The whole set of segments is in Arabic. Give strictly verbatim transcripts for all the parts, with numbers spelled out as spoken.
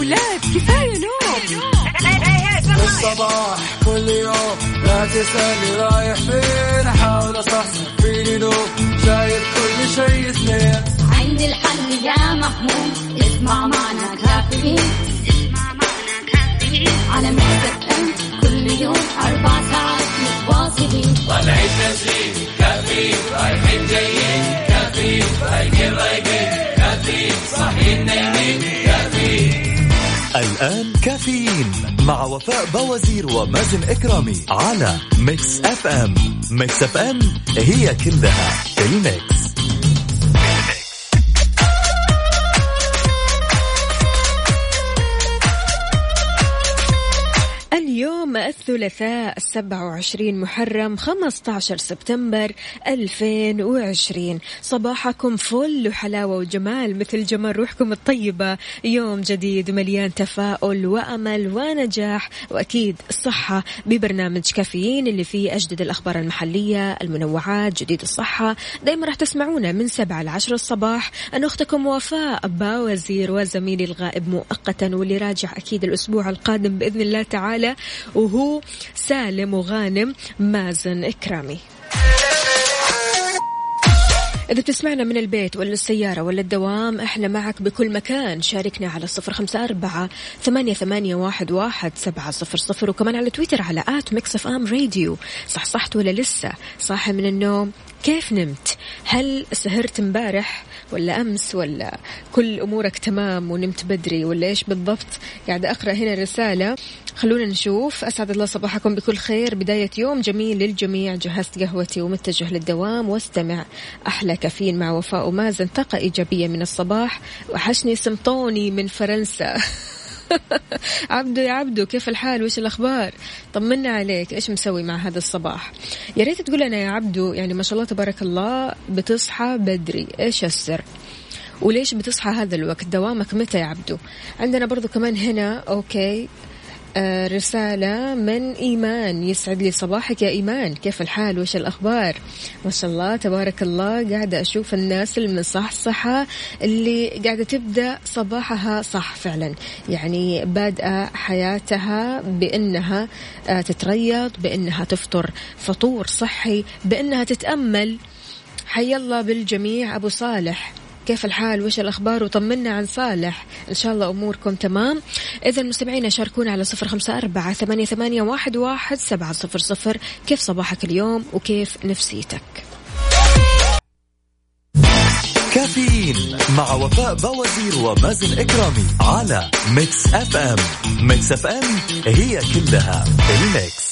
أولاد كفاية نوم الصباح كل يوم، لا تسألني رايح فين، أحاول أصحصح فيني لو شايف كل شيء سنين. عندي الحل يا محمود، اسمع معنا كافيين، اسمع معنا كافيين على ميكس إف إم كل يوم أربع ساعات متواصلين. طالعين نازلين كافيين، رايحين جايين كافيين، رايقين رايقين كافيين، صاحيين نايمين كافيين. الآن كافيين مع وفاء باوزير ومازن اكرامي على ميكس إف إم. ميكس إف إم هي كلها في الميكس. اليوم الثلاثاء سبعة وعشرين محرم خمسة عشر سبتمبر ألفين وعشرين. صباحكم فل وحلاوة وجمال مثل جمال روحكم الطيبة. يوم جديد مليان تفاؤل وأمل ونجاح وأكيد الصحة ببرنامج كافيين اللي فيه أجدد الأخبار المحلية، المنوعات، جديد الصحة. دايما راح تسمعونا من سبعة لعشرة الصباح. أنا أختكم وفاء باوزير وزميلي الغائب مؤقتا واللي راجع أكيد الأسبوع القادم بإذن الله تعالى وهو سالم وغانم مازن إكرامي. إذا بتسمعنا من البيت ولا السيارة ولا الدوام إحنا معك بكل مكان. شاركنا على صفر خمسة أربعة ثمانية ثمانية واحد واحد سبعة صفر صفر وكمان على تويتر على آت ميكس إف إم راديو. صح صحت ولا لسه صاحي من النوم؟ كيف نمت؟ هل سهرت مبارح ولا أمس ولا كل أمورك تمام ونمت بدري ولا إيش بالضبط؟ قاعدة أقرأ هنا الرسالة، خلونا نشوف. أسعد الله صباحكم بكل خير، بداية يوم جميل للجميع، جهزت قهوتي ومتجه للدوام واستمع أحلى كافيين مع وفاء ومازن، طاقة إيجابية من الصباح، وحشني سمطوني من فرنسا. عبدو يا عبدو كيف الحال وإيش الأخبار؟ طمنا عليك، إيش مسوي مع هذا الصباح؟ يا ريت تقول لنا يا عبدو، يعني ما شاء الله تبارك الله بتصحى بدري، إيش السر؟ وليش بتصحى هذا الوقت؟ دوامك متى يا عبدو؟ عندنا برضو كمان هنا أوكي آه رسالة من إيمان، يسعد لي صباحك يا إيمان، كيف الحال وإيش الأخبار؟ ما شاء الله تبارك الله، قاعدة أشوف الناس المصحصحة اللي قاعدة تبدأ صباحها صح فعلا، يعني بادئة حياتها بأنها آه تتريض، بأنها تفطر فطور صحي، بأنها تتأمل. حيا الله بالجميع. أبو صالح كيف الحال وش الأخبار؟ وطمنا عن صالح، إن شاء الله أموركم تمام. إذا مستمعينا شاركونا على صفر خمسة أربعة ثمانية ثمانية واحد واحد سبعة صفر صفر. كيف صباحك اليوم وكيف نفسيتك؟ كافيين مع وفاء باوزير ومازن إكرامي على ميكس إف إم. ميكس إف إم هي كلها الميكس.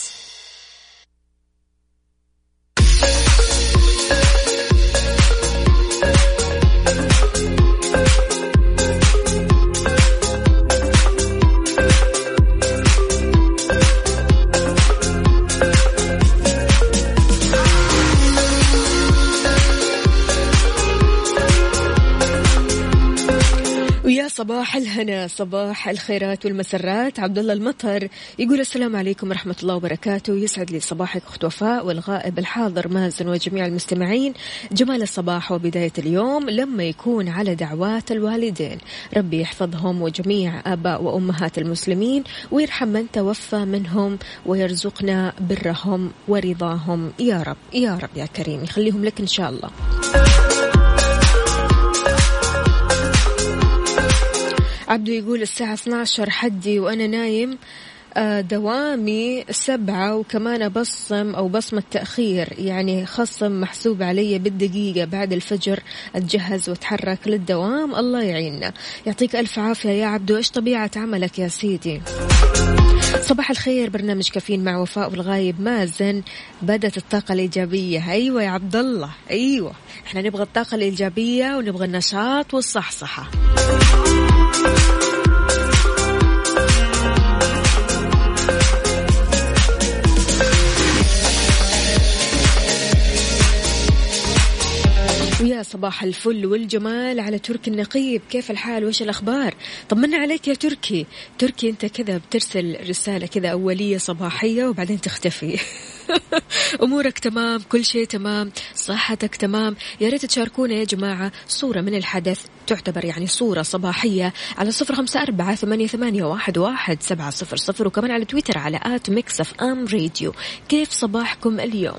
صباح الهنا، صباح الخيرات والمسرات. عبد الله المطر يقول السلام عليكم ورحمة الله وبركاته، يسعد لي صباحك أخت وفاء والغائب الحاضر مازن وجميع المستمعين. جمال الصباح وبداية اليوم لما يكون على دعوات الوالدين، ربي يحفظهم وجميع آباء وأمهات المسلمين ويرحم من توفى منهم ويرزقنا برهم ورضاهم يا رب يا رب يا كريم، يخليهم لك إن شاء الله. عبدو يقول الساعة اثنا عشر حدي وأنا نايم، دوامي سبعة وكمان بصم أو بصمة تأخير، يعني خصم محسوب علي بالدقيقة. بعد الفجر أتجهز وأتحرك للدوام. الله يعيننا، يعطيك ألف عافية يا عبدو. إيش طبيعة عملك يا سيدي؟ صباح الخير، برنامج كافيين مع وفاء والغايب مازن. بدت الطاقة الإيجابية. أيوة يا عبد الله، أيوة إحنا نبغى الطاقة الإيجابية ونبغى النشاط والصحصحة. ويا صباح الفل والجمال على تركي النقيب، كيف الحال وش الأخبار؟ طمنا عليك يا تركي. تركي أنت كذا بترسل رسالة كذا أولية صباحية وبعدين تختفي. أمورك تمام، كل شيء تمام، صحتك تمام. يا ريت تشاركونا يا جماعة صورة من الحدث، تعتبر يعني صورة صباحية، على صفر خمسة أربعة ثمانية ثمانية واحد واحد سبعة صفر صفر، وكمان على تويتر على آت ميكس إف إم راديو. كيف صباحكم اليوم؟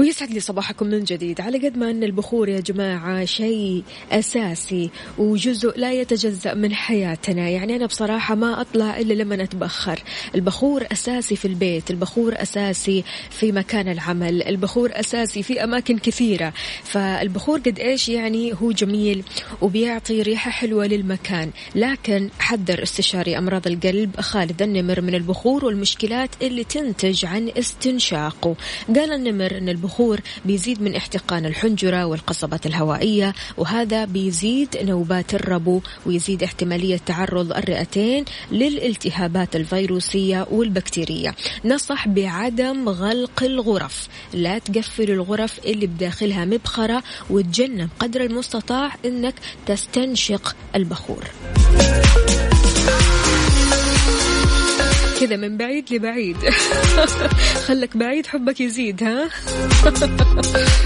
يسعد لي صباحكم من جديد. على قد ما أن البخور يا جماعة شيء أساسي وجزء لا يتجزأ من حياتنا، يعني أنا بصراحة ما أطلع إلا لما أتبخر. البخور أساسي في البيت، البخور أساسي في مكان العمل، البخور أساسي في أماكن كثيرة. فالبخور قد إيش يعني هو جميل وبيعطي ريحة حلوة للمكان، لكن حذر استشاري أمراض القلب خالد النمر من البخور والمشكلات اللي تنتج عن استنشاقه. قال النمر أن البخور بيزيد من احتقان الحنجرة والقصبات الهوائية، وهذا بيزيد نوبات الربو ويزيد احتمالية تعرض الرئتين للالتهابات الفيروسية والبكتيرية. نصح بعدم غلق الغرف، لا تقفل الغرف اللي بداخلها مبخرة، وتجنب قدر المستطاع انك تستنشق البخور كذا من بعيد لبعيد. خلك بعيد حبك يزيد. ها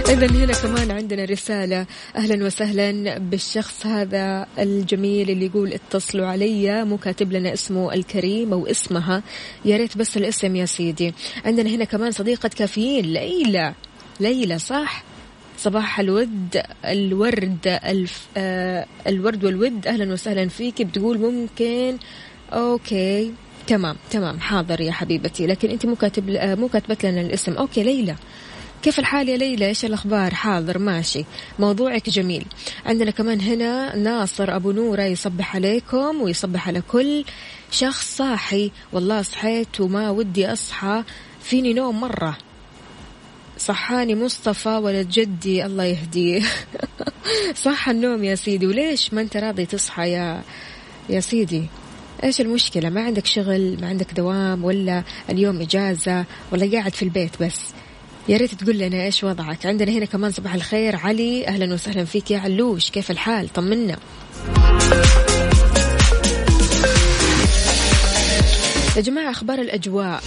إذن هنا كمان عندنا رسالة. أهلا وسهلا بالشخص هذا الجميل اللي يقول اتصلوا علي، مو كاتب لنا اسمه الكريم أو اسمها، يا ريت بس الاسم يا سيدي. عندنا هنا كمان صديقة كافيين ليلى. ليلى صح؟ صباح الود الورد الف... آه الورد والود، أهلا وسهلا فيك. بتقول ممكن أوكي تمام تمام حاضر يا حبيبتي، لكن انت مو كاتب مو كاتبت لنا الاسم. اوكي ليلى، كيف الحال يا ليلى؟ ايش الاخبار؟ حاضر ماشي، موضوعك جميل. عندنا كمان هنا ناصر ابو نوره يصبح عليكم ويصبح على كل شخص صاحي. والله صحيت وما ودي اصحى، فيني نوم مره. صحاني مصطفى ولد جدي الله يهديه. صح النوم يا سيدي، وليش ما انت راضي تصحى يا يا سيدي؟ إيش المشكلة؟ ما عندك شغل؟ ما عندك دوام؟ ولا اليوم إجازة؟ ولا قاعد في البيت بس؟ يا ريت تقول لنا إيش وضعك. عندنا هنا كمان صباح الخير علي، أهلا وسهلا فيك يا علوش، كيف الحال؟ طمنا. يا جماعة أخبار الأجواء،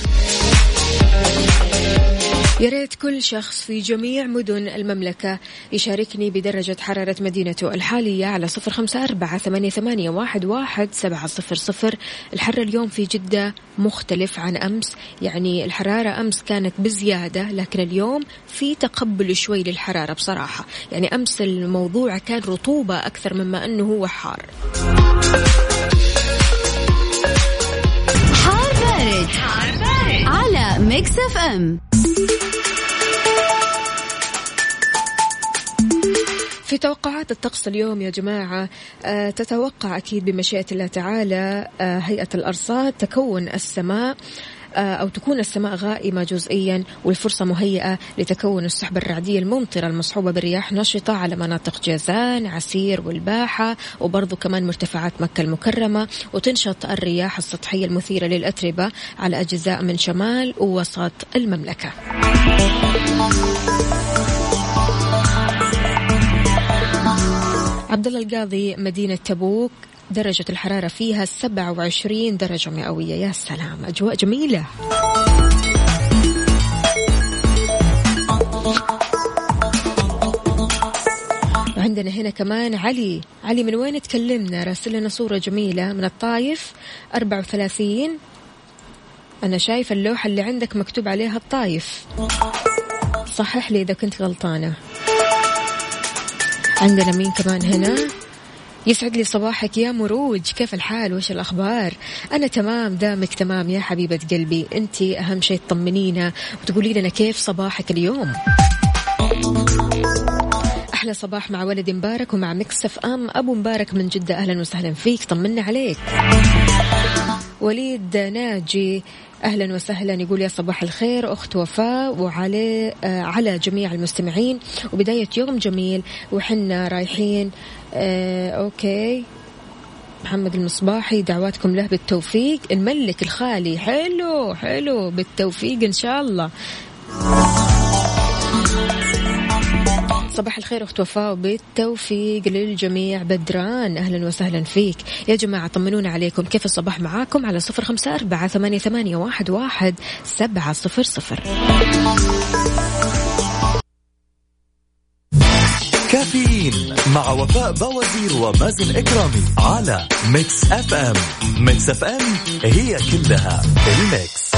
يا ريت كل شخص في جميع مدن المملكة يشاركني بدرجة حرارة مدينته الحالية على صفر خمسة أربعة ثمانية ثمانية واحد واحد سبعة صفر صفر. الحر اليوم في جدة مختلف عن أمس، يعني الحرارة أمس كانت بزيادة، لكن اليوم في تقبل شوي للحرارة بصراحة. يعني أمس الموضوع كان رطوبة أكثر مما أنه هو حار. حار بارد، حار بارد على ميكس إف إم. في توقعات الطقس اليوم يا جماعة، أه تتوقع أكيد بمشيئة الله تعالى أه هيئة الأرصاد تكون السماء أو تكون السماء غائمة جزئيا، والفرصة مهيئة لتكون السحب الرعدية الممطرة المصحوبة برياح نشطة على مناطق جازان عسير والباحة، وبرضو كمان مرتفعات مكة المكرمة. وتنشط الرياح السطحية المثيرة للأتربة على أجزاء من شمال ووسط المملكة. عبد الله القاضي مدينة تبوك درجة الحرارة فيها سبعة وعشرين درجة مئوية. يا سلام، أجواء جميلة. عندنا هنا كمان علي. علي من وين تكلمنا؟ راسل لنا صورة جميلة من الطايف. أربعة وثلاثين، أنا شايف اللوحة اللي عندك مكتوب عليها الطايف، صحح لي إذا كنت غلطانة. عندنا مين كمان هنا؟ يسعد لي صباحك يا مروج، كيف الحال وش الأخبار؟ أنا تمام، دامك تمام يا حبيبة قلبي. أنت أهم شيء تطمنينا وتقولي لنا كيف صباحك اليوم. أحلى صباح مع ولدي مبارك ومع ميكس إف إم. أبو مبارك من جدة، أهلا وسهلا فيك، طمنا عليك. وليد ناجي أهلا وسهلا، يقول يا صباح الخير أخت وفاء وعلي آه على جميع المستمعين وبداية يوم جميل وحنا رايحين. آه أوكي محمد المصباحي دعواتكم له بالتوفيق، الملك الخالي حلو حلو بالتوفيق إن شاء الله. صباح الخير أخت وفاء وبالتوفيق للجميع. بدران أهلا وسهلا فيك. يا جماعة طمنونا عليكم، كيف الصباح معاكم على صفر خمسة أربعة ثمانية ثمانية واحد واحد سبعة صفر صفر. كافيين مع وفاء باوزير ومازن اكرامي على ميكس إف إم. ميكس إف إم هي كلها الميكس.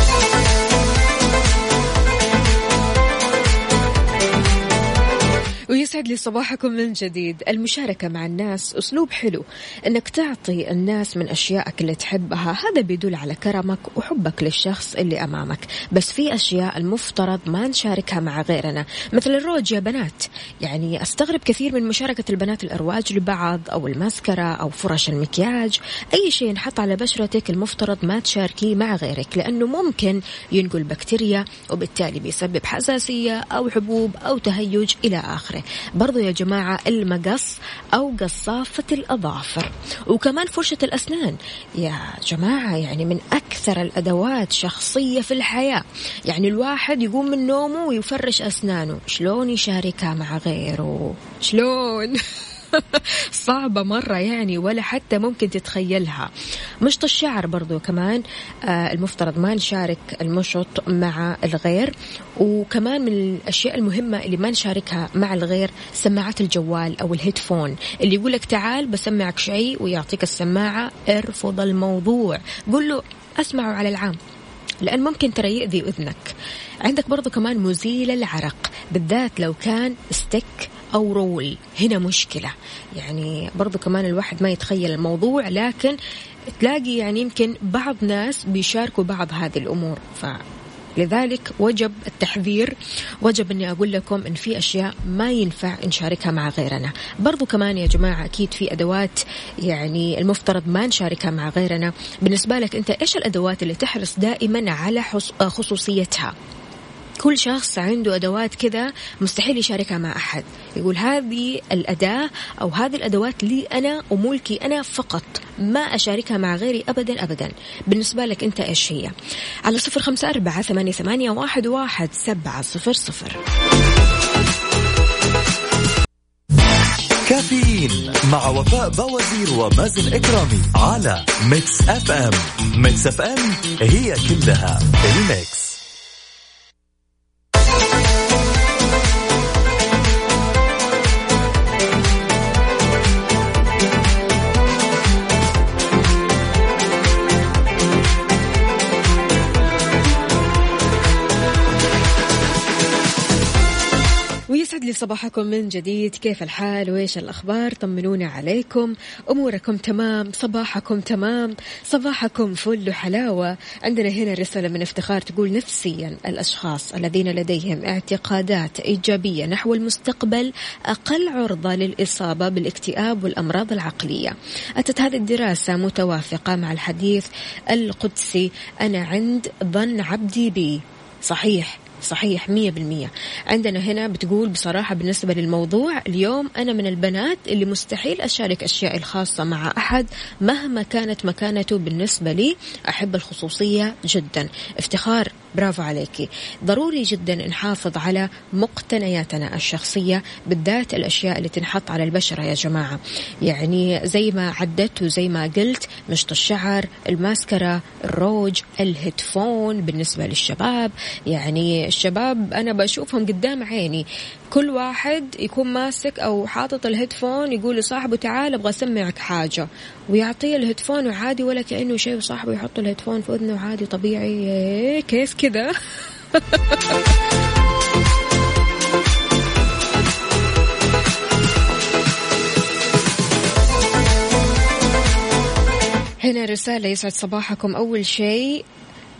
ويسعد لي صباحكم من جديد. المشاركة مع الناس أسلوب حلو، أنك تعطي الناس من أشياءك اللي تحبها، هذا بيدل على كرمك وحبك للشخص اللي أمامك. بس في أشياء المفترض ما نشاركها مع غيرنا، مثل الروج يا بنات. يعني أستغرب كثير من مشاركة البنات الأرواج لبعض، أو المسكرة أو فرش المكياج. أي شيء نحط على بشرتك المفترض ما تشاركيه مع غيرك، لأنه ممكن ينقل بكتيريا وبالتالي بيسبب حساسية أو حبوب أو تهيج إلى آخره. برضو يا جماعة المقص أو قصافة الأظافر، وكمان فرشة الأسنان يا جماعة، يعني من أكثر الأدوات شخصية في الحياة. يعني الواحد يقوم من نومه ويفرش أسنانه، شلون يشاركها مع غيره؟ شلون؟ صعبة مرة يعني، ولا حتى ممكن تتخيلها. مشط الشعر برضو كمان آه المفترض ما نشارك المشط مع الغير. وكمان من الأشياء المهمة اللي ما نشاركها مع الغير سماعات الجوال أو الهيدفون. اللي يقولك تعال بسمعك شيء ويعطيك السماعة، ارفض الموضوع، قل له أسمعه على العام، لأن ممكن ترى يؤذي أذنك. عندك برضو كمان مزيل العرق، بالذات لو كان ستيك أو رول، هنا مشكلة. يعني برضو كمان الواحد ما يتخيل الموضوع، لكن تلاقي يعني يمكن بعض ناس بيشاركوا بعض هذه الأمور. فلذلك وجب التحذير، وجب أني أقول لكم أن في أشياء ما ينفع نشاركها مع غيرنا. برضو كمان يا جماعة أكيد في أدوات يعني المفترض ما نشاركها مع غيرنا. بالنسبة لك أنت إيش الأدوات اللي تحرص دائما على خصوصيتها؟ كل شخص عنده أدوات كذا مستحيل يشاركها مع أحد، يقول هذه الأداة أو هذه الأدوات لي أنا وملكي أنا فقط، ما أشاركها مع غيري أبدا أبدا. بالنسبة لك أنت إيش هي؟ على صفر خمسة أربعة ثمانية ثمانية واحد واحد سبعة صفر صفر. كافيين مع وفاء باوزير ومازن اكرامي على ميكس إف إم. ميكس إف إم هي كلها الميكس. صباحكم من جديد، كيف الحال وإيش الأخبار؟ طمنونا عليكم، أموركم تمام؟ صباحكم تمام؟ صباحكم فل حلاوة. عندنا هنا رسالة من افتخار تقول نفسيا الأشخاص الذين لديهم اعتقادات إيجابية نحو المستقبل أقل عرضة للإصابة بالاكتئاب والأمراض العقلية. أتت هذه الدراسة متوافقة مع الحديث القدسي أنا عند ظن عبدي بي. صحيح صحيح مية بالمية. عندنا هنا بتقول بصراحة بالنسبة للموضوع اليوم أنا من البنات اللي مستحيل أشارك أشياء الخاصة مع أحد مهما كانت مكانته. بالنسبة لي أحب الخصوصية جدا. افتخار برافو عليكي. ضروري جدا نحافظ على مقتنياتنا الشخصية، بالذات الأشياء اللي تنحط على البشرة يا جماعة. يعني زي ما عدت وزي ما قلت، مشط الشعر، الماسكرة، الروج، الهيدفون. بالنسبة للشباب يعني الشباب أنا بشوفهم قدام عيني، كل واحد يكون ماسك أو حاطط الهيدفون، يقول لصاحبه تعال أبغى أسمعك حاجة، ويعطيه الهيدفون وعادي ولا كأنه شيء، وصاحبه يحط الهيدفون في أذنه عادي طبيعي كيف كذا. هنا رسالة يسعد صباحكم. أول شيء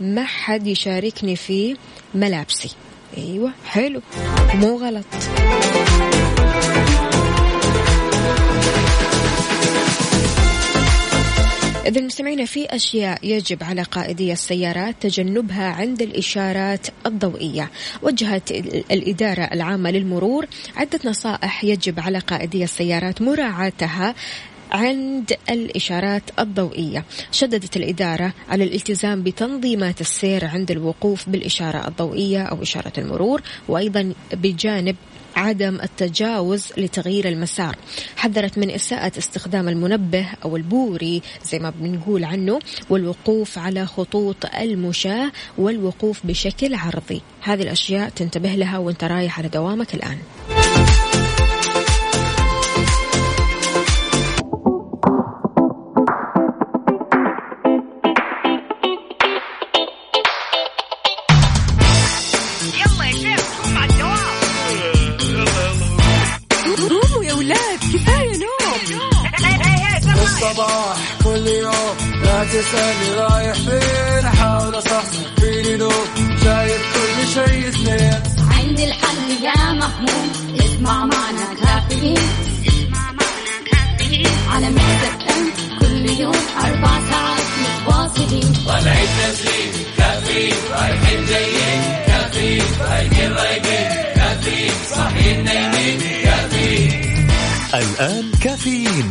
ما حد يشاركني فيه ملابسي. ايوه حلو، مو غلط. إذا المستمعين في أشياء يجب على قائدي السيارات تجنبها عند الإشارات الضوئية. وجهت الإدارة العامة للمرور عدة نصائح يجب على قائدي السيارات مراعاتها عند الإشارات الضوئية. شددت الإدارة على الالتزام بتنظيمات السير عند الوقوف بالإشارة الضوئية أو إشارة المرور، وأيضا بجانب عدم التجاوز لتغيير المسار. حذرت من إساءة استخدام المنبه أو البوري زي ما بنقول عنه، والوقوف على خطوط المشاة، والوقوف بشكل عرضي. هذه الأشياء تنتبه لها وانت رايح على دوامك الآن. تسألني رايح فين، أحاول أصحصح فيني لو شايف كل شيء سنين. عندي الحل يا محمود، اسمع معنا كافيين، اسمع معنا كافيين على ميكس إف إم كل يوم أربع ساعات متواصلين. طالعين نازلين كافيين، رايحين جايين كافيين، رايقين رايقين كافيين، صاحيين نايمين كافيين. الآن كافيين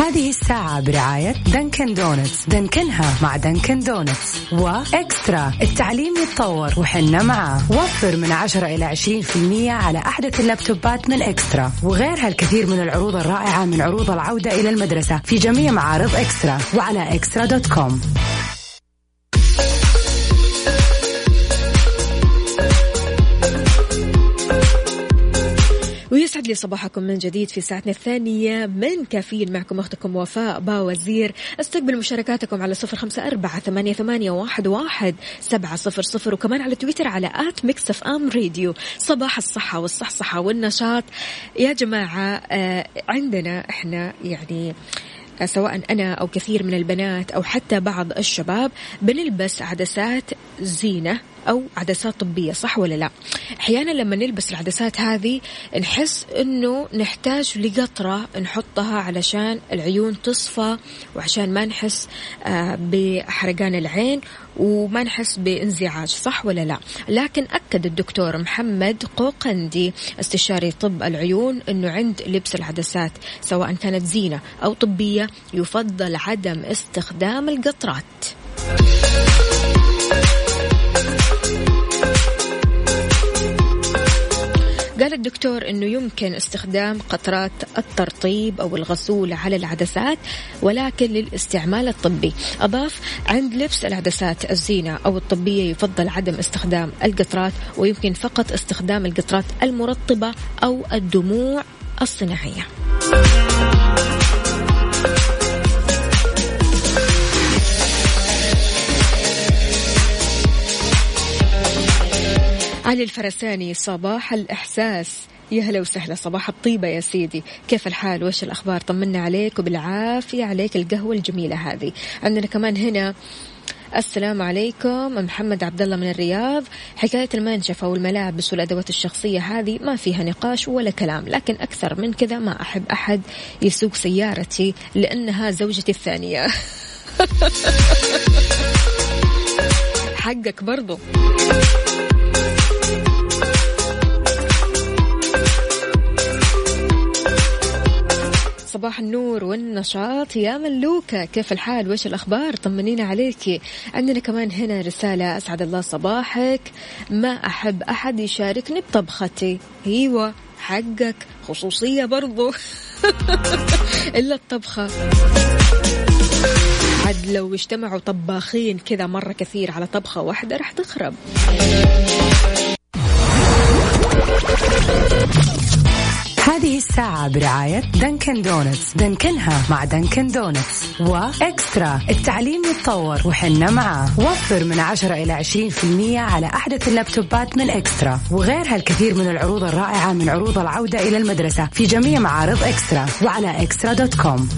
هذه الساعة برعاية دانكن دونتس، دانكنها مع دانكن دونتس، وإكسترا التعليم يتطور وحنا معاه. وفر من عشرة إلى عشرين بالمئة على أحدث اللابتوبات من إكسترا، وغيرها الكثير من العروض الرائعة من عروض العودة إلى المدرسة في جميع معارض إكسترا وعلى إكسترا دوت كوم. ويسعد لي صباحكم من جديد في ساعتنا الثانية من كافيين، معكم أختكم وفاء باوزير. استقبل مشاركاتكم على صفر خمسة أربعة ثمانية ثمانية واحد واحد سبعة صفر صفر، وكمان على تويتر على آت ميكس إف إم راديو. صباح الصحة والصحصحة والنشاط يا جماعة. عندنا إحنا يعني سواء أنا أو كثير من البنات أو حتى بعض الشباب بنلبس عدسات زينة أو عدسات طبية، صح ولا لا؟ أحيانا لما نلبس العدسات هذه نحس أنه نحتاج لقطرة نحطها علشان العيون تصفى، وعشان ما نحس بحرقان العين وما نحس بانزعاج، صح ولا لا؟ لكن أكد الدكتور محمد قوقندي استشاري طب العيون أنه عند لبس العدسات سواء كانت زينة أو طبية يفضل عدم استخدام القطرات. قال الدكتور أنه يمكن استخدام قطرات الترطيب أو الغسول على العدسات، ولكن للاستعمال الطبي. أضاف عند لبس العدسات الزينة أو الطبية يفضل عدم استخدام القطرات، ويمكن فقط استخدام القطرات المرطبة أو الدموع الصناعية. علي الفرساني، صباح الإحساس، يا هلا وسهلا، صباح الطيبة يا سيدي، كيف الحال وش الأخبار؟ طمنا عليك وبالعافية عليك القهوة الجميلة هذه. عندنا كمان هنا السلام عليكم، محمد عبد الله من الرياض، حكاية المنشفة والملابس والأدوات الشخصية هذه ما فيها نقاش ولا كلام، لكن أكثر من كذا ما أحب أحد يسوق سيارتي لأنها زوجتي الثانية. حقك برضو. صباح النور والنشاط يا ملوكة، كيف الحال وش الأخبار؟ طمنينا عليكي. عندنا كمان هنا رسالة، أسعد الله صباحك، ما أحب أحد يشاركني بطبختي. هيوة حقك، خصوصية برضو. إلا الطبخة، عد لو اجتمعوا طباخين كذا مرة كثير على طبخة واحدة رح تخرب. هذه الساعة برعاية دانكن دونتس، دانكنها مع دانكن دونتس، وإكسترا التعليم يتطور وحنا معاه. وفر من عشرة إلى عشرين بالمئة على أحدث اللابتوبات من إكسترا، وغيرها الكثير من العروض الرائعة من عروض العودة إلى المدرسة في جميع معارض إكسترا وعلى إكسترا دوت كوم.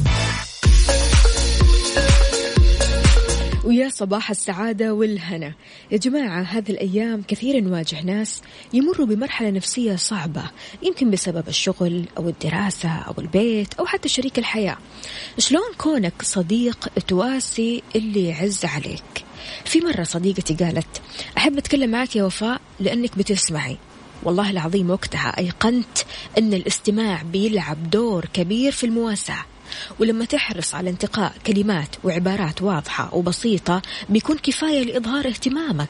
ويا صباح السعادة والهنا يا جماعة. هذه الأيام كثير نواجه ناس يمروا بمرحلة نفسية صعبة، يمكن بسبب الشغل أو الدراسة أو البيت أو حتى شريك الحياة. شلون كونك صديق تواسي اللي يعز عليك؟ في مرة صديقتي قالت أحب أتكلم معك يا وفاء لأنك بتسمعي. والله العظيم وقتها أيقنت أن الاستماع بيلعب دور كبير في المواساة، ولما تحرص على انتقاء كلمات وعبارات واضحة وبسيطة بيكون كفاية لإظهار اهتمامك.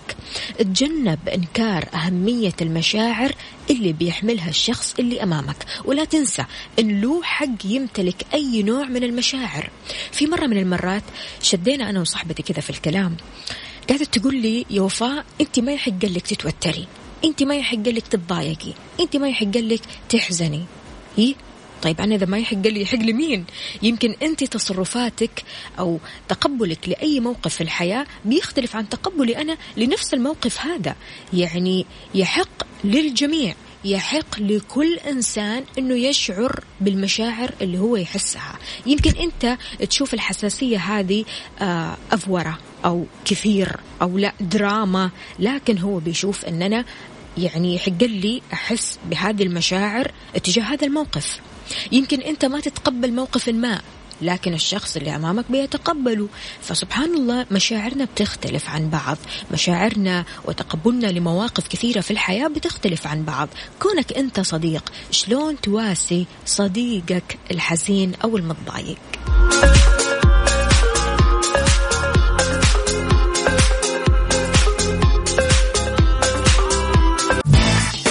تجنب إنكار أهمية المشاعر اللي بيحملها الشخص اللي أمامك، ولا تنسى إن له حق يمتلك أي نوع من المشاعر. في مرة من المرات شدينا أنا وصاحبتي كذا في الكلام، قعدت تقول لي يا وفاء أنت ما يحق لك تتوتري، أنت ما يحق لك تتضايقي، أنت ما يحق لك تحزني. إيه؟ طيب أنا إذا ما يحق لي يحق لمين؟ يمكن أنت تصرفاتك أو تقبلك لأي موقف في الحياة بيختلف عن تقبلي أنا لنفس الموقف هذا. يعني يحق للجميع، يحق لكل إنسان أنه يشعر بالمشاعر اللي هو يحسها. يمكن أنت تشوف الحساسية هذه أفورة أو كثير أو لا دراما، لكن هو بيشوف أننا يعني يحق لي أحس بهذه المشاعر تجاه هذا الموقف. يمكن أنت ما تتقبل موقف ما، لكن الشخص اللي أمامك بيتقبله. فسبحان الله مشاعرنا بتختلف عن بعض، مشاعرنا وتقبلنا لمواقف كثيرة في الحياة بتختلف عن بعض. كونك أنت صديق، شلون تواسي صديقك الحزين أو المتضايق؟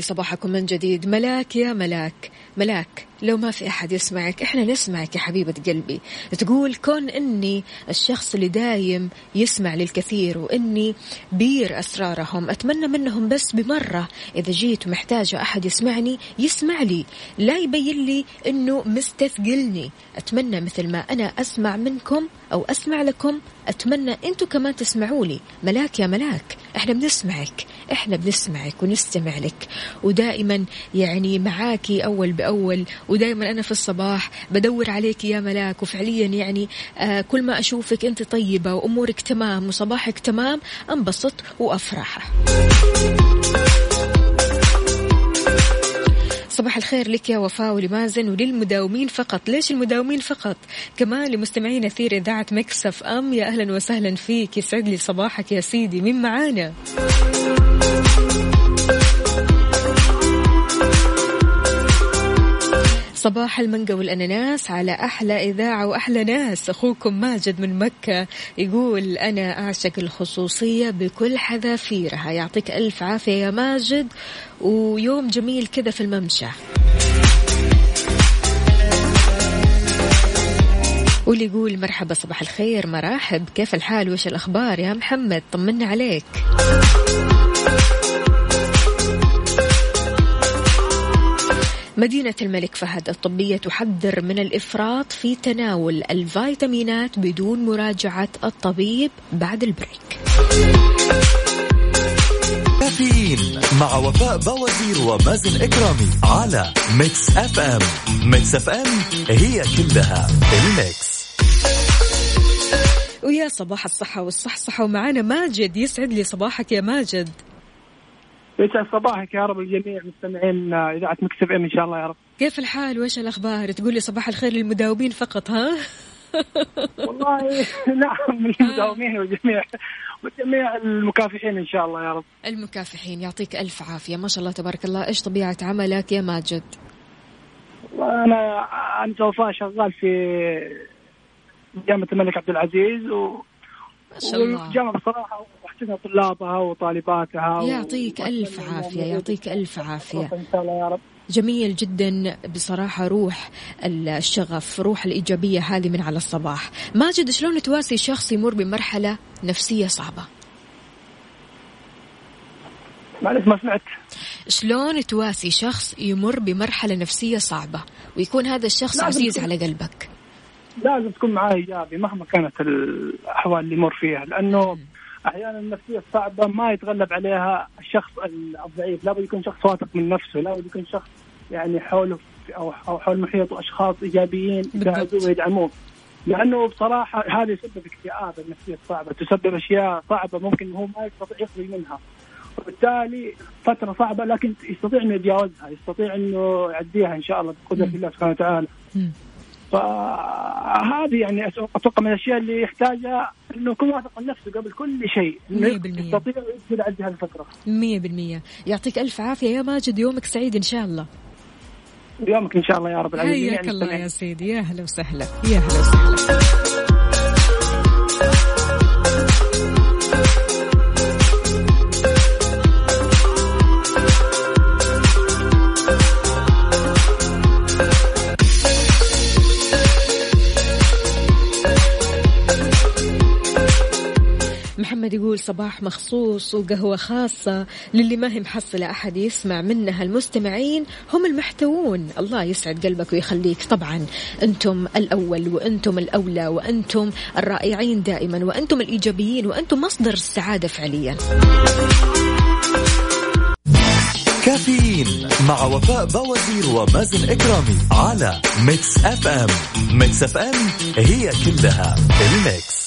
صباحكم من جديد. ملاك يا ملاك، ملاك لو ما في أحد يسمعك إحنا نسمعك يا حبيبة قلبي. تقول كون أني الشخص اللي دايم يسمع للكثير وأني بير أسرارهم، أتمنى منهم بس بمرة إذا جيت ومحتاجة أحد يسمعني يسمع لي، لا يبين لي أنه مستثقلني. أتمنى مثل ما أنا أسمع منكم أو أسمع لكم أتمنى أنتوا كمان تسمعوا لي. ملاك يا ملاك، إحنا بنسمعك، إحنا بنسمعك ونستمع لك، ودائما يعني معاكي أول بأول، ودائما أنا في الصباح بدور عليك يا ملاك. وفعليا يعني آه كل ما أشوفك أنت طيبة وأمورك تمام وصباحك تمام أنبسط وأفرح. صباح الخير لك يا وفاء ولمازن وللمداومين فقط. ليش المداومين فقط؟ كمان لمستمعين أثير إذاعة ميكس إف إم، يا أهلا وسهلا فيك، يسعد لي صباحك يا سيدي. مين معانا؟ صباح المانجا والأناناس على أحلى إذاعة وأحلى ناس. أخوكم ماجد من مكة يقول أنا أعشق الخصوصية بكل حذافيرها. يعطيك ألف عافية يا ماجد، ويوم جميل كذا في الممشى. واللي يقول مرحبا صباح الخير، مرحب، كيف الحال وش الأخبار يا محمد؟ طمنا عليك. مدينة الملك فهد الطبية تحذر من الإفراط في تناول الفيتامينات بدون مراجعة الطبيب. بعد البريك كافيين مع وفاء باوزير ومازن اكرامي على ميكس اف ام. ميكس اف ام هي كلها الميكس. ويا صباح الصحة والصحصحة، ومعانا ماجد، يسعد لي صباحك يا ماجد. يسعد صباحك يا رب الجميع مستمعين إذاعة ميكس إف إم إن شاء الله يا رب. كيف الحال وإيش الأخبار؟ تقولي صباح الخير للمداومين فقط ها؟ والله نعم، المداومين والجميع وجميع المكافحين إن شاء الله يا رب. المكافحين يعطيك ألف عافية، ما شاء الله تبارك الله. إيش طبيعة عملك يا ماجد؟ أنا أنا توفى شغال في جامعة الملك عبد العزيز و... والجامعة بصراحة وحشتنا طلابها وطالباتها. يعطيك ألف عافية، يعطيك ألف عافية إن شاء الله يا رب. جميل جدا بصراحة، روح الشغف، روح الإيجابية هذه من على الصباح. ماجد، شلون تواسي شخص يمر بمرحلة نفسية صعبة؟ معلش ما سمعت. شلون تواسي شخص يمر بمرحلة نفسية صعبة ويكون هذا الشخص عزيز على قلبك؟ لازم تكون معاه إيجابي مهما كانت الأحوال اللي يمر فيها، لأنه أحيانا النفسية الصعبة ما يتغلب عليها الشخص الضعيف، لا بد يكون شخص واثق من نفسه، لا بد يكون شخص يعني حوله أو حول محيطه أشخاص إيجابيين يساعدوه ويدعموه، لأنه بصراحة هذا يسبب اكتئاب. النفسية الصعبة تسبب أشياء صعبة ممكن هو ما يستطيع يخرج منها، وبالتالي فترة صعبة لكن يستطيع أن يتجاوزها، يستطيع أنه يعديها إن شاء الله بقدرة الله سبحانه وتعالى. فهذه يعني أتوقع من الأشياء اللي يحتاجها إنه يكون واثق من نفسه قبل كل شيء، يستطيع يقدر يعدي هذه الفترة مية بالمية. يعطيك ألف عافية يا ماجد، يومك سعيد إن شاء الله. يومك إن شاء الله يا رب العالمين. حياك الله يا سيدي، يا أهلا وسهلا، يا أهلا وسهلا. محمد يقول صباح مخصوص وقهوة خاصة للي ما هي محصلة أحد يسمع منها، المستمعين هم المحتوون. الله يسعد قلبك ويخليك، طبعا أنتم الأول وأنتم الأولى وأنتم الرائعين دائما وأنتم الإيجابيين وأنتم مصدر السعادة فعليا. كافيين مع وفاء باوزير ومازن اكرامي على ميكس إف إم. ميكس إف إم هي كلها الميكس.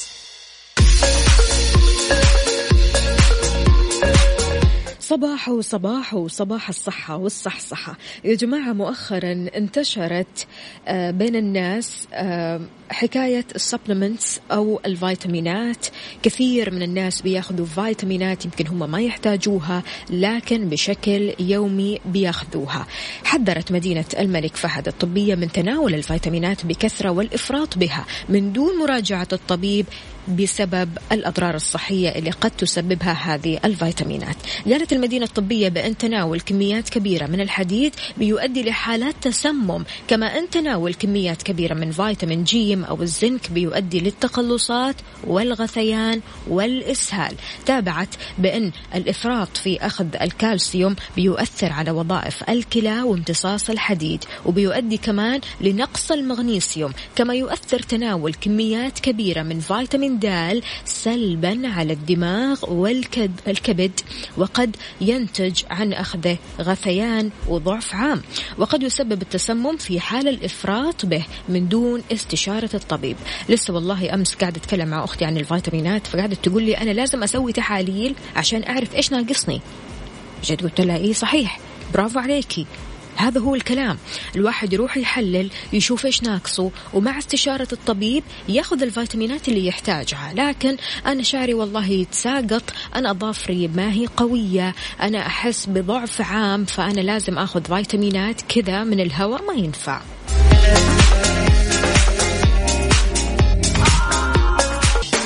صباح وصباح وصباح الصحة والصحصحة يا جماعة. مؤخرا انتشرت بين الناس حكاية السبلمنتس أو الفيتامينات، كثير من الناس بياخذوا فيتامينات يمكن هم ما يحتاجوها لكن بشكل يومي بياخذوها. حذرت مدينة الملك فهد الطبية من تناول الفيتامينات بكثرة والإفراط بها من دون مراجعة الطبيب بسبب الأضرار الصحية اللي قد تسببها هذه الفيتامينات. قالت المدينة الطبية بأن تناول كميات كبيرة من الحديد بيؤدي لحالات تسمم، كما أن تناول كميات كبيرة من فيتامين جيم أو الزنك بيؤدي للتقلصات والغثيان والإسهال. تابعت بأن الإفراط في أخذ الكالسيوم بيؤثر على وظائف الكلى وامتصاص الحديد، وبيؤدي كمان لنقص المغنيسيوم، كما يؤثر تناول كميات كبيرة من فيتامين د سلبا على الدماغ والكبد، وقد ينتج عن أخذه غثيان وضعف عام، وقد يسبب التسمم في حال الإفراط به من دون استشارة الطبيب. لسه والله أمس قاعدة أتكلم مع أختي عن الفيتامينات، فقاعدة تقول لي أنا لازم أسوي تحاليل عشان أعرف إيش ناقصني. جد قلت لها إيه صحيح، برافو عليكي، هذا هو الكلام. الواحد يروح يحلل يشوف إيش ناقصه، ومع استشارة الطبيب يأخذ الفيتامينات اللي يحتاجها. لكن أنا شعري والله يتساقط، أنا أظافري ما هي قوية، أنا أحس بضعف عام، فأنا لازم أخذ فيتامينات كذا من الهواء، ما ينفع.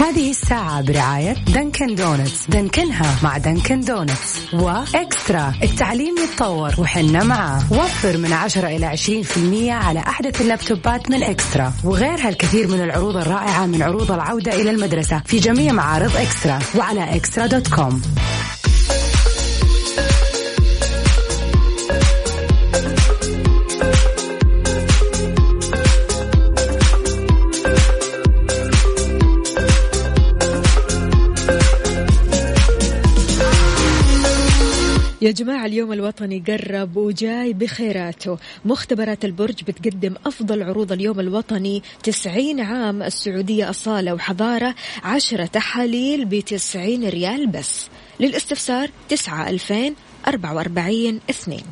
هذه الساعة برعاية دانكن دونتس، دانكنها مع دانكن دونتس، وإكسترا التعليم يتطور وحنا معاه. وفر من عشرة إلى عشرين بالمية على أحدث اللابتوبات من إكسترا، وغيرها الكثير من العروض الرائعة من عروض العودة إلى المدرسة في جميع معارض إكسترا وعلى إكسترا دوت كوم. يا جماعة اليوم الوطني قرب وجاي بخيراته. مختبرات البرج بتقدم أفضل عروض اليوم الوطني، تسعين عام السعودية أصالة وحضارة، عشرة تحاليل بتسعين ريال بس. للاستفسار تسعة ألفين أربعة وأربعين اثنين.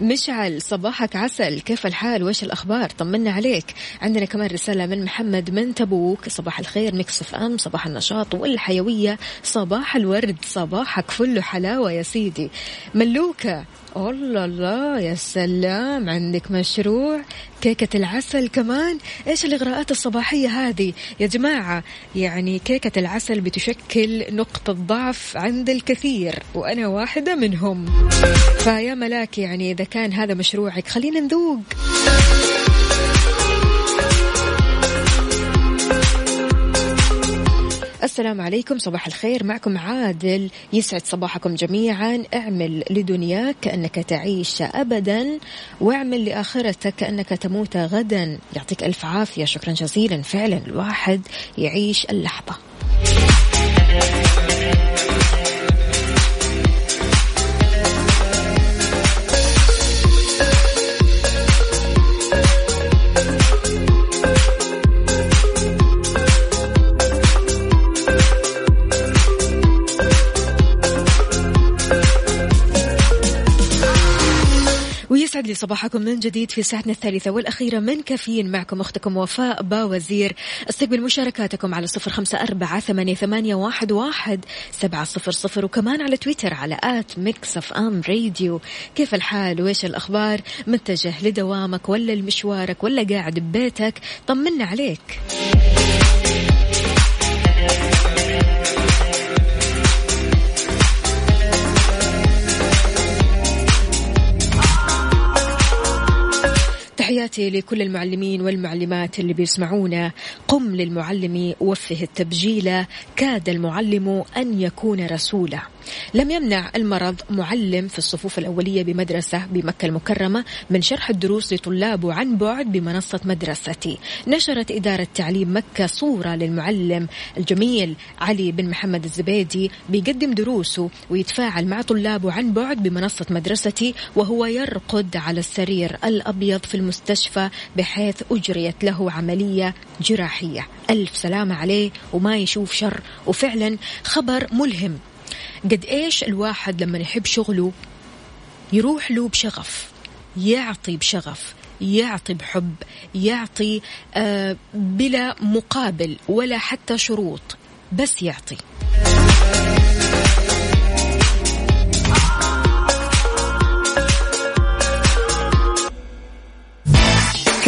مشعل صباحك عسل، كيف الحال وش الأخبار؟ طمنا عليك. عندنا كمان رسالة من محمد من تبوك، صباح الخير ميكس إف إم، صباح النشاط والحيوية، صباح الورد، صباحك فل حلاوة يا سيدي. ملوكة، الله الله يا سلام، عندك مشروع كيكة العسل كمان؟ إيش الإغراءات الصباحية هذه يا جماعة؟ يعني كيكة العسل بتشكل نقطة ضعف عند الكثير وأنا واحدة منهم، فيا ملاك يعني إذا كان هذا مشروعك خلينا نذوق. السلام عليكم، صباح الخير، معكم عادل، يسعد صباحكم جميعا. اعمل لدنياك كأنك تعيش أبدا، واعمل لآخرتك كأنك تموت غدا. يعطيك ألف عافية، شكرا جزيلا. فعلا الواحد يعيش اللحظة. لي صباحكم من جديد في ساعتنا الثالثة والأخيرة من كافيين، معكم أختكم وفاء باوزير. استقبل مشاركاتكم على صفر خمسة أربعة ثمانية ثمانية واحد واحد سبعة صفر صفر، وكمان على تويتر على آت ميكس إف إم راديو. كيف الحال وإيش الأخبار؟ متجه لدوامك ولا لمشوارك ولا قاعد ببيتك؟ طمنا عليك. تحياتي لكل المعلمين والمعلمات اللي بيسمعونا. قم للمعلم وفه التبجيلة، كاد المعلم أن يكون رسولا. لم يمنع المرض معلم في الصفوف الأولية بمدرسة بمكة المكرمة من شرح الدروس لطلابه عن بعد بمنصة مدرستي. نشرت إدارة تعليم مكة صورة للمعلم الجميل علي بن محمد الزبيدي بيقدم دروسه ويتفاعل مع طلابه عن بعد بمنصة مدرستي وهو يرقد على السرير الأبيض في المستشفى، بحيث أجريت له عملية جراحية. ألف سلامة عليه وما يشوف شر. وفعلا خبر ملهم قد إيش الواحد لما يحب شغله يروح له بشغف، يعطي بشغف، يعطي بحب، يعطي آه بلا مقابل ولا حتى شروط، بس يعطي.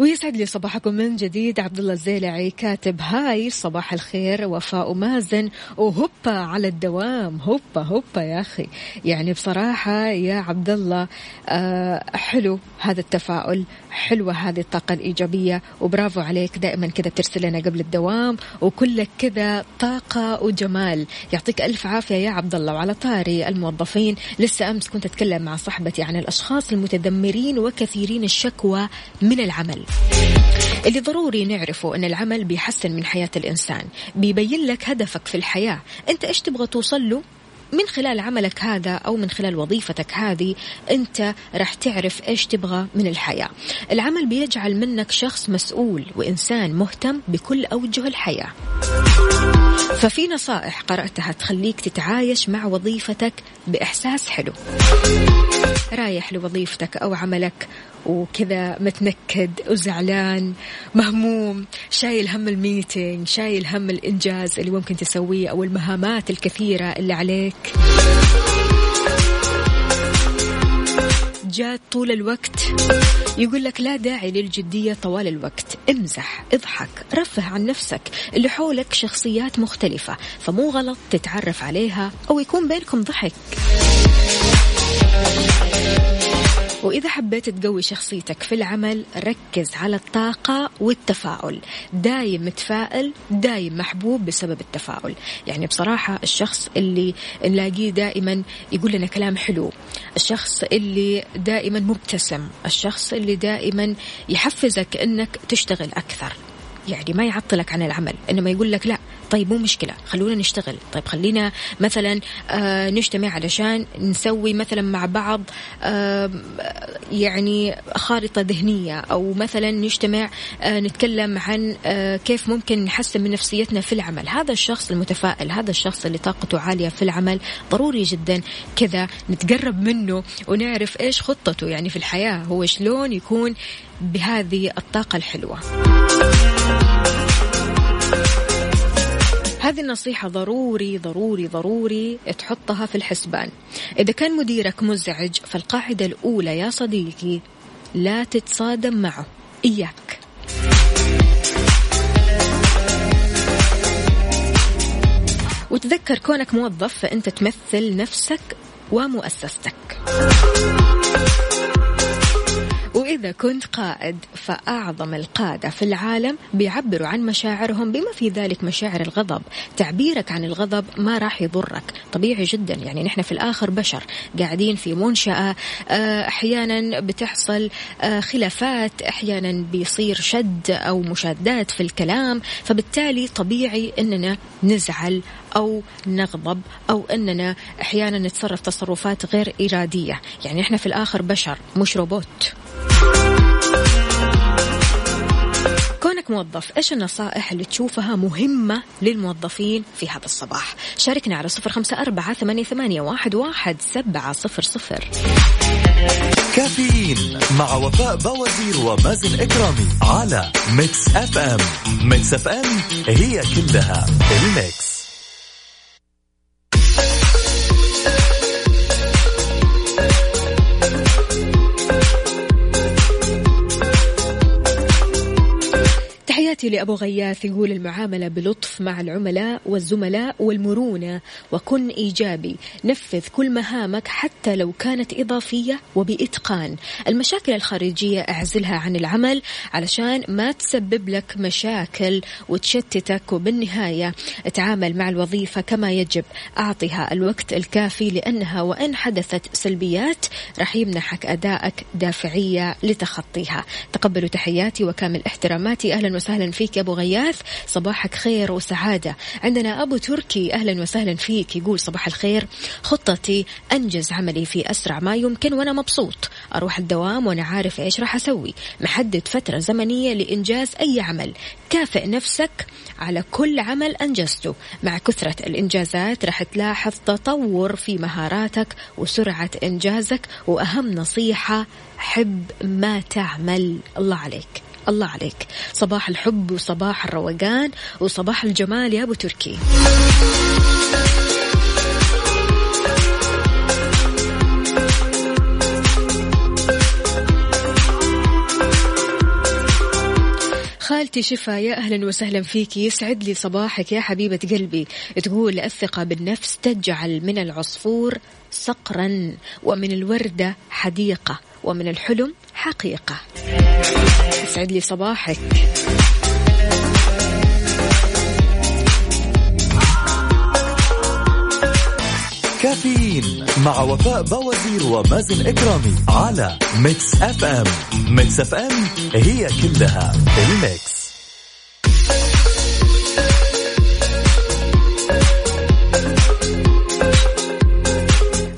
ويسعد لي صباحكم من جديد. عبد الله الزيلعي كاتب هاي، صباح الخير وفاء ومازن، وهوبا على الدوام. هوبا هوبا يا اخي، يعني بصراحه يا عبد الله آه حلو هذا التفاؤل، حلوه هذه الطاقه الايجابيه، وبرافو عليك دائما كذا بترسل لنا قبل الدوام وكلك كذا طاقه وجمال. يعطيك الف عافيه يا عبد الله. وعلى طاري الموظفين، لسه امس كنت اتكلم مع صاحبتي عن الاشخاص المتذمرين وكثيرين الشكوى من العمل، اللي ضروري نعرفه أن العمل بيحسن من حياة الإنسان، بيبين لك هدفك في الحياة، أنت إيش تبغى توصل له من خلال عملك هذا أو من خلال وظيفتك هذه. أنت رح تعرف إيش تبغى من الحياة. العمل بيجعل منك شخص مسؤول وإنسان مهتم بكل أوجه الحياة. ففي نصائح قرأتها تخليك تتعايش مع وظيفتك بإحساس حلو، رايح لوظيفتك أو عملك وكذا متنكد وزعلان مهموم، شايل هم الميتينج، شايل هم الإنجاز اللي ممكن تسويه أو المهامات الكثيرة اللي عليك، جات طول الوقت. يقول لك لا داعي للجدية طوال الوقت، امزح، اضحك، رفه عن نفسك. اللي حولك شخصيات مختلفة، فمو غلط تتعرف عليها أو يكون بينكم ضحك. وإذا حبيت تقوي شخصيتك في العمل، ركز على الطاقة والتفاؤل. دايم متفائل، دايم محبوب بسبب التفاؤل. يعني بصراحة الشخص اللي نلاقيه دائما يقول لنا كلام حلو، الشخص اللي دائما مبتسم، الشخص اللي دائما يحفزك أنك تشتغل أكثر، يعني ما يعطلك عن العمل، إنما يقول لك لا طيب مو مشكلة خلونا نشتغل، طيب خلينا مثلا آه نجتمع علشان نسوي مثلا مع بعض آه يعني خارطة ذهنية، أو مثلا نجتمع آه نتكلم عن آه كيف ممكن نحسن من نفسيتنا في العمل. هذا الشخص المتفائل، هذا الشخص اللي طاقته عالية في العمل ضروري جدا كذا نتقرب منه ونعرف إيش خطته يعني في الحياة، هو شلون يكون بهذه الطاقة الحلوة. هذه النصيحة ضروري ضروري ضروري تحطها في الحسبان. إذا كان مديرك مزعج فالقاعدة الأولى يا صديقي لا تتصادم معه، إياك. وتذكر كونك موظف فأنت تمثل نفسك ومؤسستك. وإذا كنت قائد فأعظم القادة في العالم بيعبروا عن مشاعرهم بما في ذلك مشاعر الغضب، تعبيرك عن الغضب ما راح يضرك، طبيعي جدا يعني نحن في الآخر بشر قاعدين في منشأة، أحيانا بتحصل خلافات، أحيانا بيصير شد أو مشادات في الكلام، فبالتالي طبيعي أننا نزعل أو نغضب أو أننا أحيانا نتصرف تصرفات غير إرادية، يعني نحن في الآخر بشر مش روبوت. كونك موظف، إيش النصائح اللي تشوفها مهمة للموظفين في هذا الصباح؟ شاركنا على صفر خمسة أربعة ثمانية ثمانية واحد واحد سبعة صفر صفر. كافيين مع وفاء باوزير ومازن اكرامي على ميكس إف إم. ميكس إف إم هي كلها الميكس. لأبو غياث يقول المعاملة بلطف مع العملاء والزملاء والمرونة، وكن إيجابي، نفذ كل مهامك حتى لو كانت إضافية وبإتقان. المشاكل الخارجية أعزلها عن العمل علشان ما تسبب لك مشاكل وتشتتك، وبالنهاية اتعامل مع الوظيفة كما يجب، أعطيها الوقت الكافي لأنها وإن حدثت سلبيات رح يمنحك أدائك دافعية لتخطيها. تقبلوا تحياتي وكامل احتراماتي. أهلا وسهلا فيك يا أبو غياث، صباحك خير وسعادة. عندنا أبو تركي، أهلا وسهلا فيك، يقول صباح الخير، خطتي أنجز عملي في أسرع ما يمكن وأنا مبسوط، أروح الدوام وأنا عارف إيش راح أسوي، محدد فترة زمنية لإنجاز أي عمل، كافئ نفسك على كل عمل أنجزته، مع كثرة الإنجازات راح تلاحظ تطور في مهاراتك وسرعة إنجازك، وأهم نصيحة حب ما تعمل. الله عليك الله عليك، صباح الحب وصباح الروقان وصباح الجمال يا أبو تركي. خالتي شفا، يا أهلا وسهلا فيك، يسعد لي صباحك يا حبيبة قلبي، تقول الثقة بالنفس تجعل من العصفور صقرا، ومن الوردة حديقة، ومن الحلم حقيقة. يسعد لي صباحك. كافيين مع وفاء باوزير ومازن اكرامي على ميكس إف إم. ميكس إف إم هي كلها الميكس.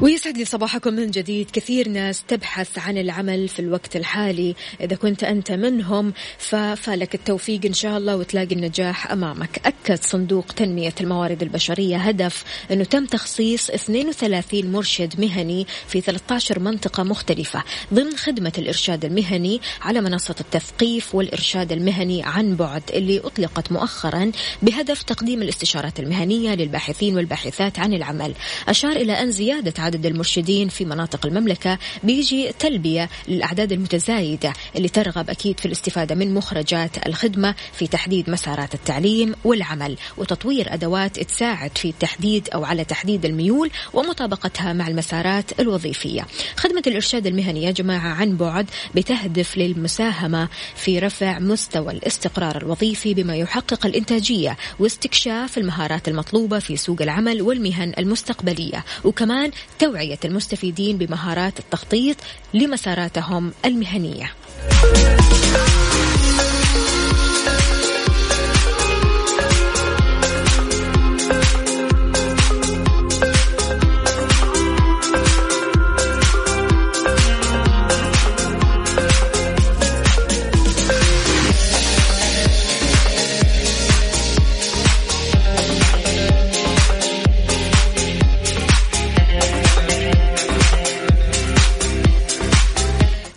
ويسعد لي صباحكم من جديد. كثير ناس تبحث عن العمل في الوقت الحالي، إذا كنت أنت منهم ففالك التوفيق إن شاء الله وتلاقي النجاح أمامك. أكد صندوق تنمية الموارد البشرية هدف أنه تم تخصيص اثنين وثلاثين مرشد مهني في ثلاثة عشر منطقة مختلفة ضمن خدمة الإرشاد المهني على منصة التثقيف والإرشاد المهني عن بعد اللي أطلقت مؤخرا بهدف تقديم الاستشارات المهنية للباحثين والباحثات عن العمل. أشار إلى أن زيادة عدد عدد المرشدين في مناطق المملكة بيجي تلبية للأعداد المتزايدة اللي ترغب أكيد في الاستفادة من مخرجات الخدمة في تحديد مسارات التعليم والعمل، وتطوير أدوات تساعد في تحديد أو على تحديد الميول ومطابقتها مع المسارات الوظيفية. خدمة الإرشاد المهني يا جماعة عن بعد بتهدف للمساهمة في رفع مستوى الاستقرار الوظيفي بما يحقق الإنتاجية واستكشاف المهارات المطلوبة في سوق العمل والمهن المستقبلية، وكمان توعية المستفيدين بمهارات التخطيط لمساراتهم المهنية.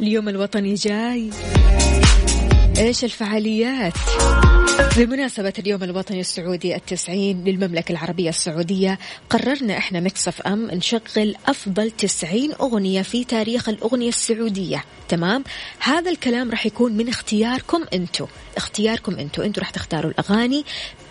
اليوم الوطني جاي إيش الفعاليات؟ بمناسبة اليوم الوطني السعودي التسعين للمملكة العربية السعودية، قررنا إحنا ميكس إف إم نشغل أفضل تسعين أغنية في تاريخ الأغنية السعودية. تمام، هذا الكلام رح يكون من اختياركم أنتو، اختياركم أنتو أنتو رح تختاروا الأغاني.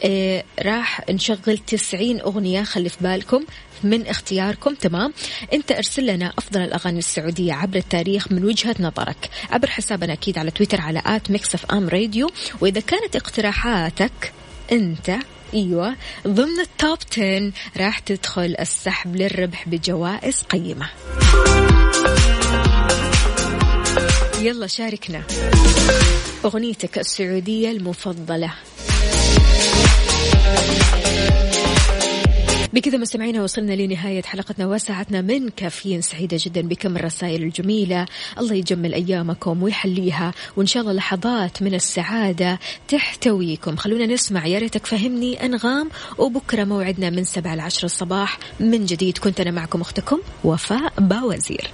اه راح نشغل تسعين أغنية، خلي في بالكم، من اختياركم. تمام، انت ارسل لنا افضل الاغاني السعوديه عبر التاريخ من وجهه نظرك عبر حسابنا اكيد على تويتر على آت ميكس إف إم راديو. واذا كانت اقتراحاتك انت ايوه ضمن التوب عشرة راح تدخل السحب للربح بجوائز قيمه. يلا شاركنا اغنيتك السعوديه المفضله. بكذا مستمعينا وصلنا لنهاية حلقتنا وساعتنا من كافيين. سعيدة جدا بكم الرسائل الجميلة، الله يجمل أيامكم ويحليها، وإن شاء الله لحظات من السعادة تحتويكم. خلونا نسمع يا ريتك فهمني أنغام، وبكرة موعدنا من سبعة لعشرة الصباح من جديد. كنت أنا معكم أختكم وفاء باوزير.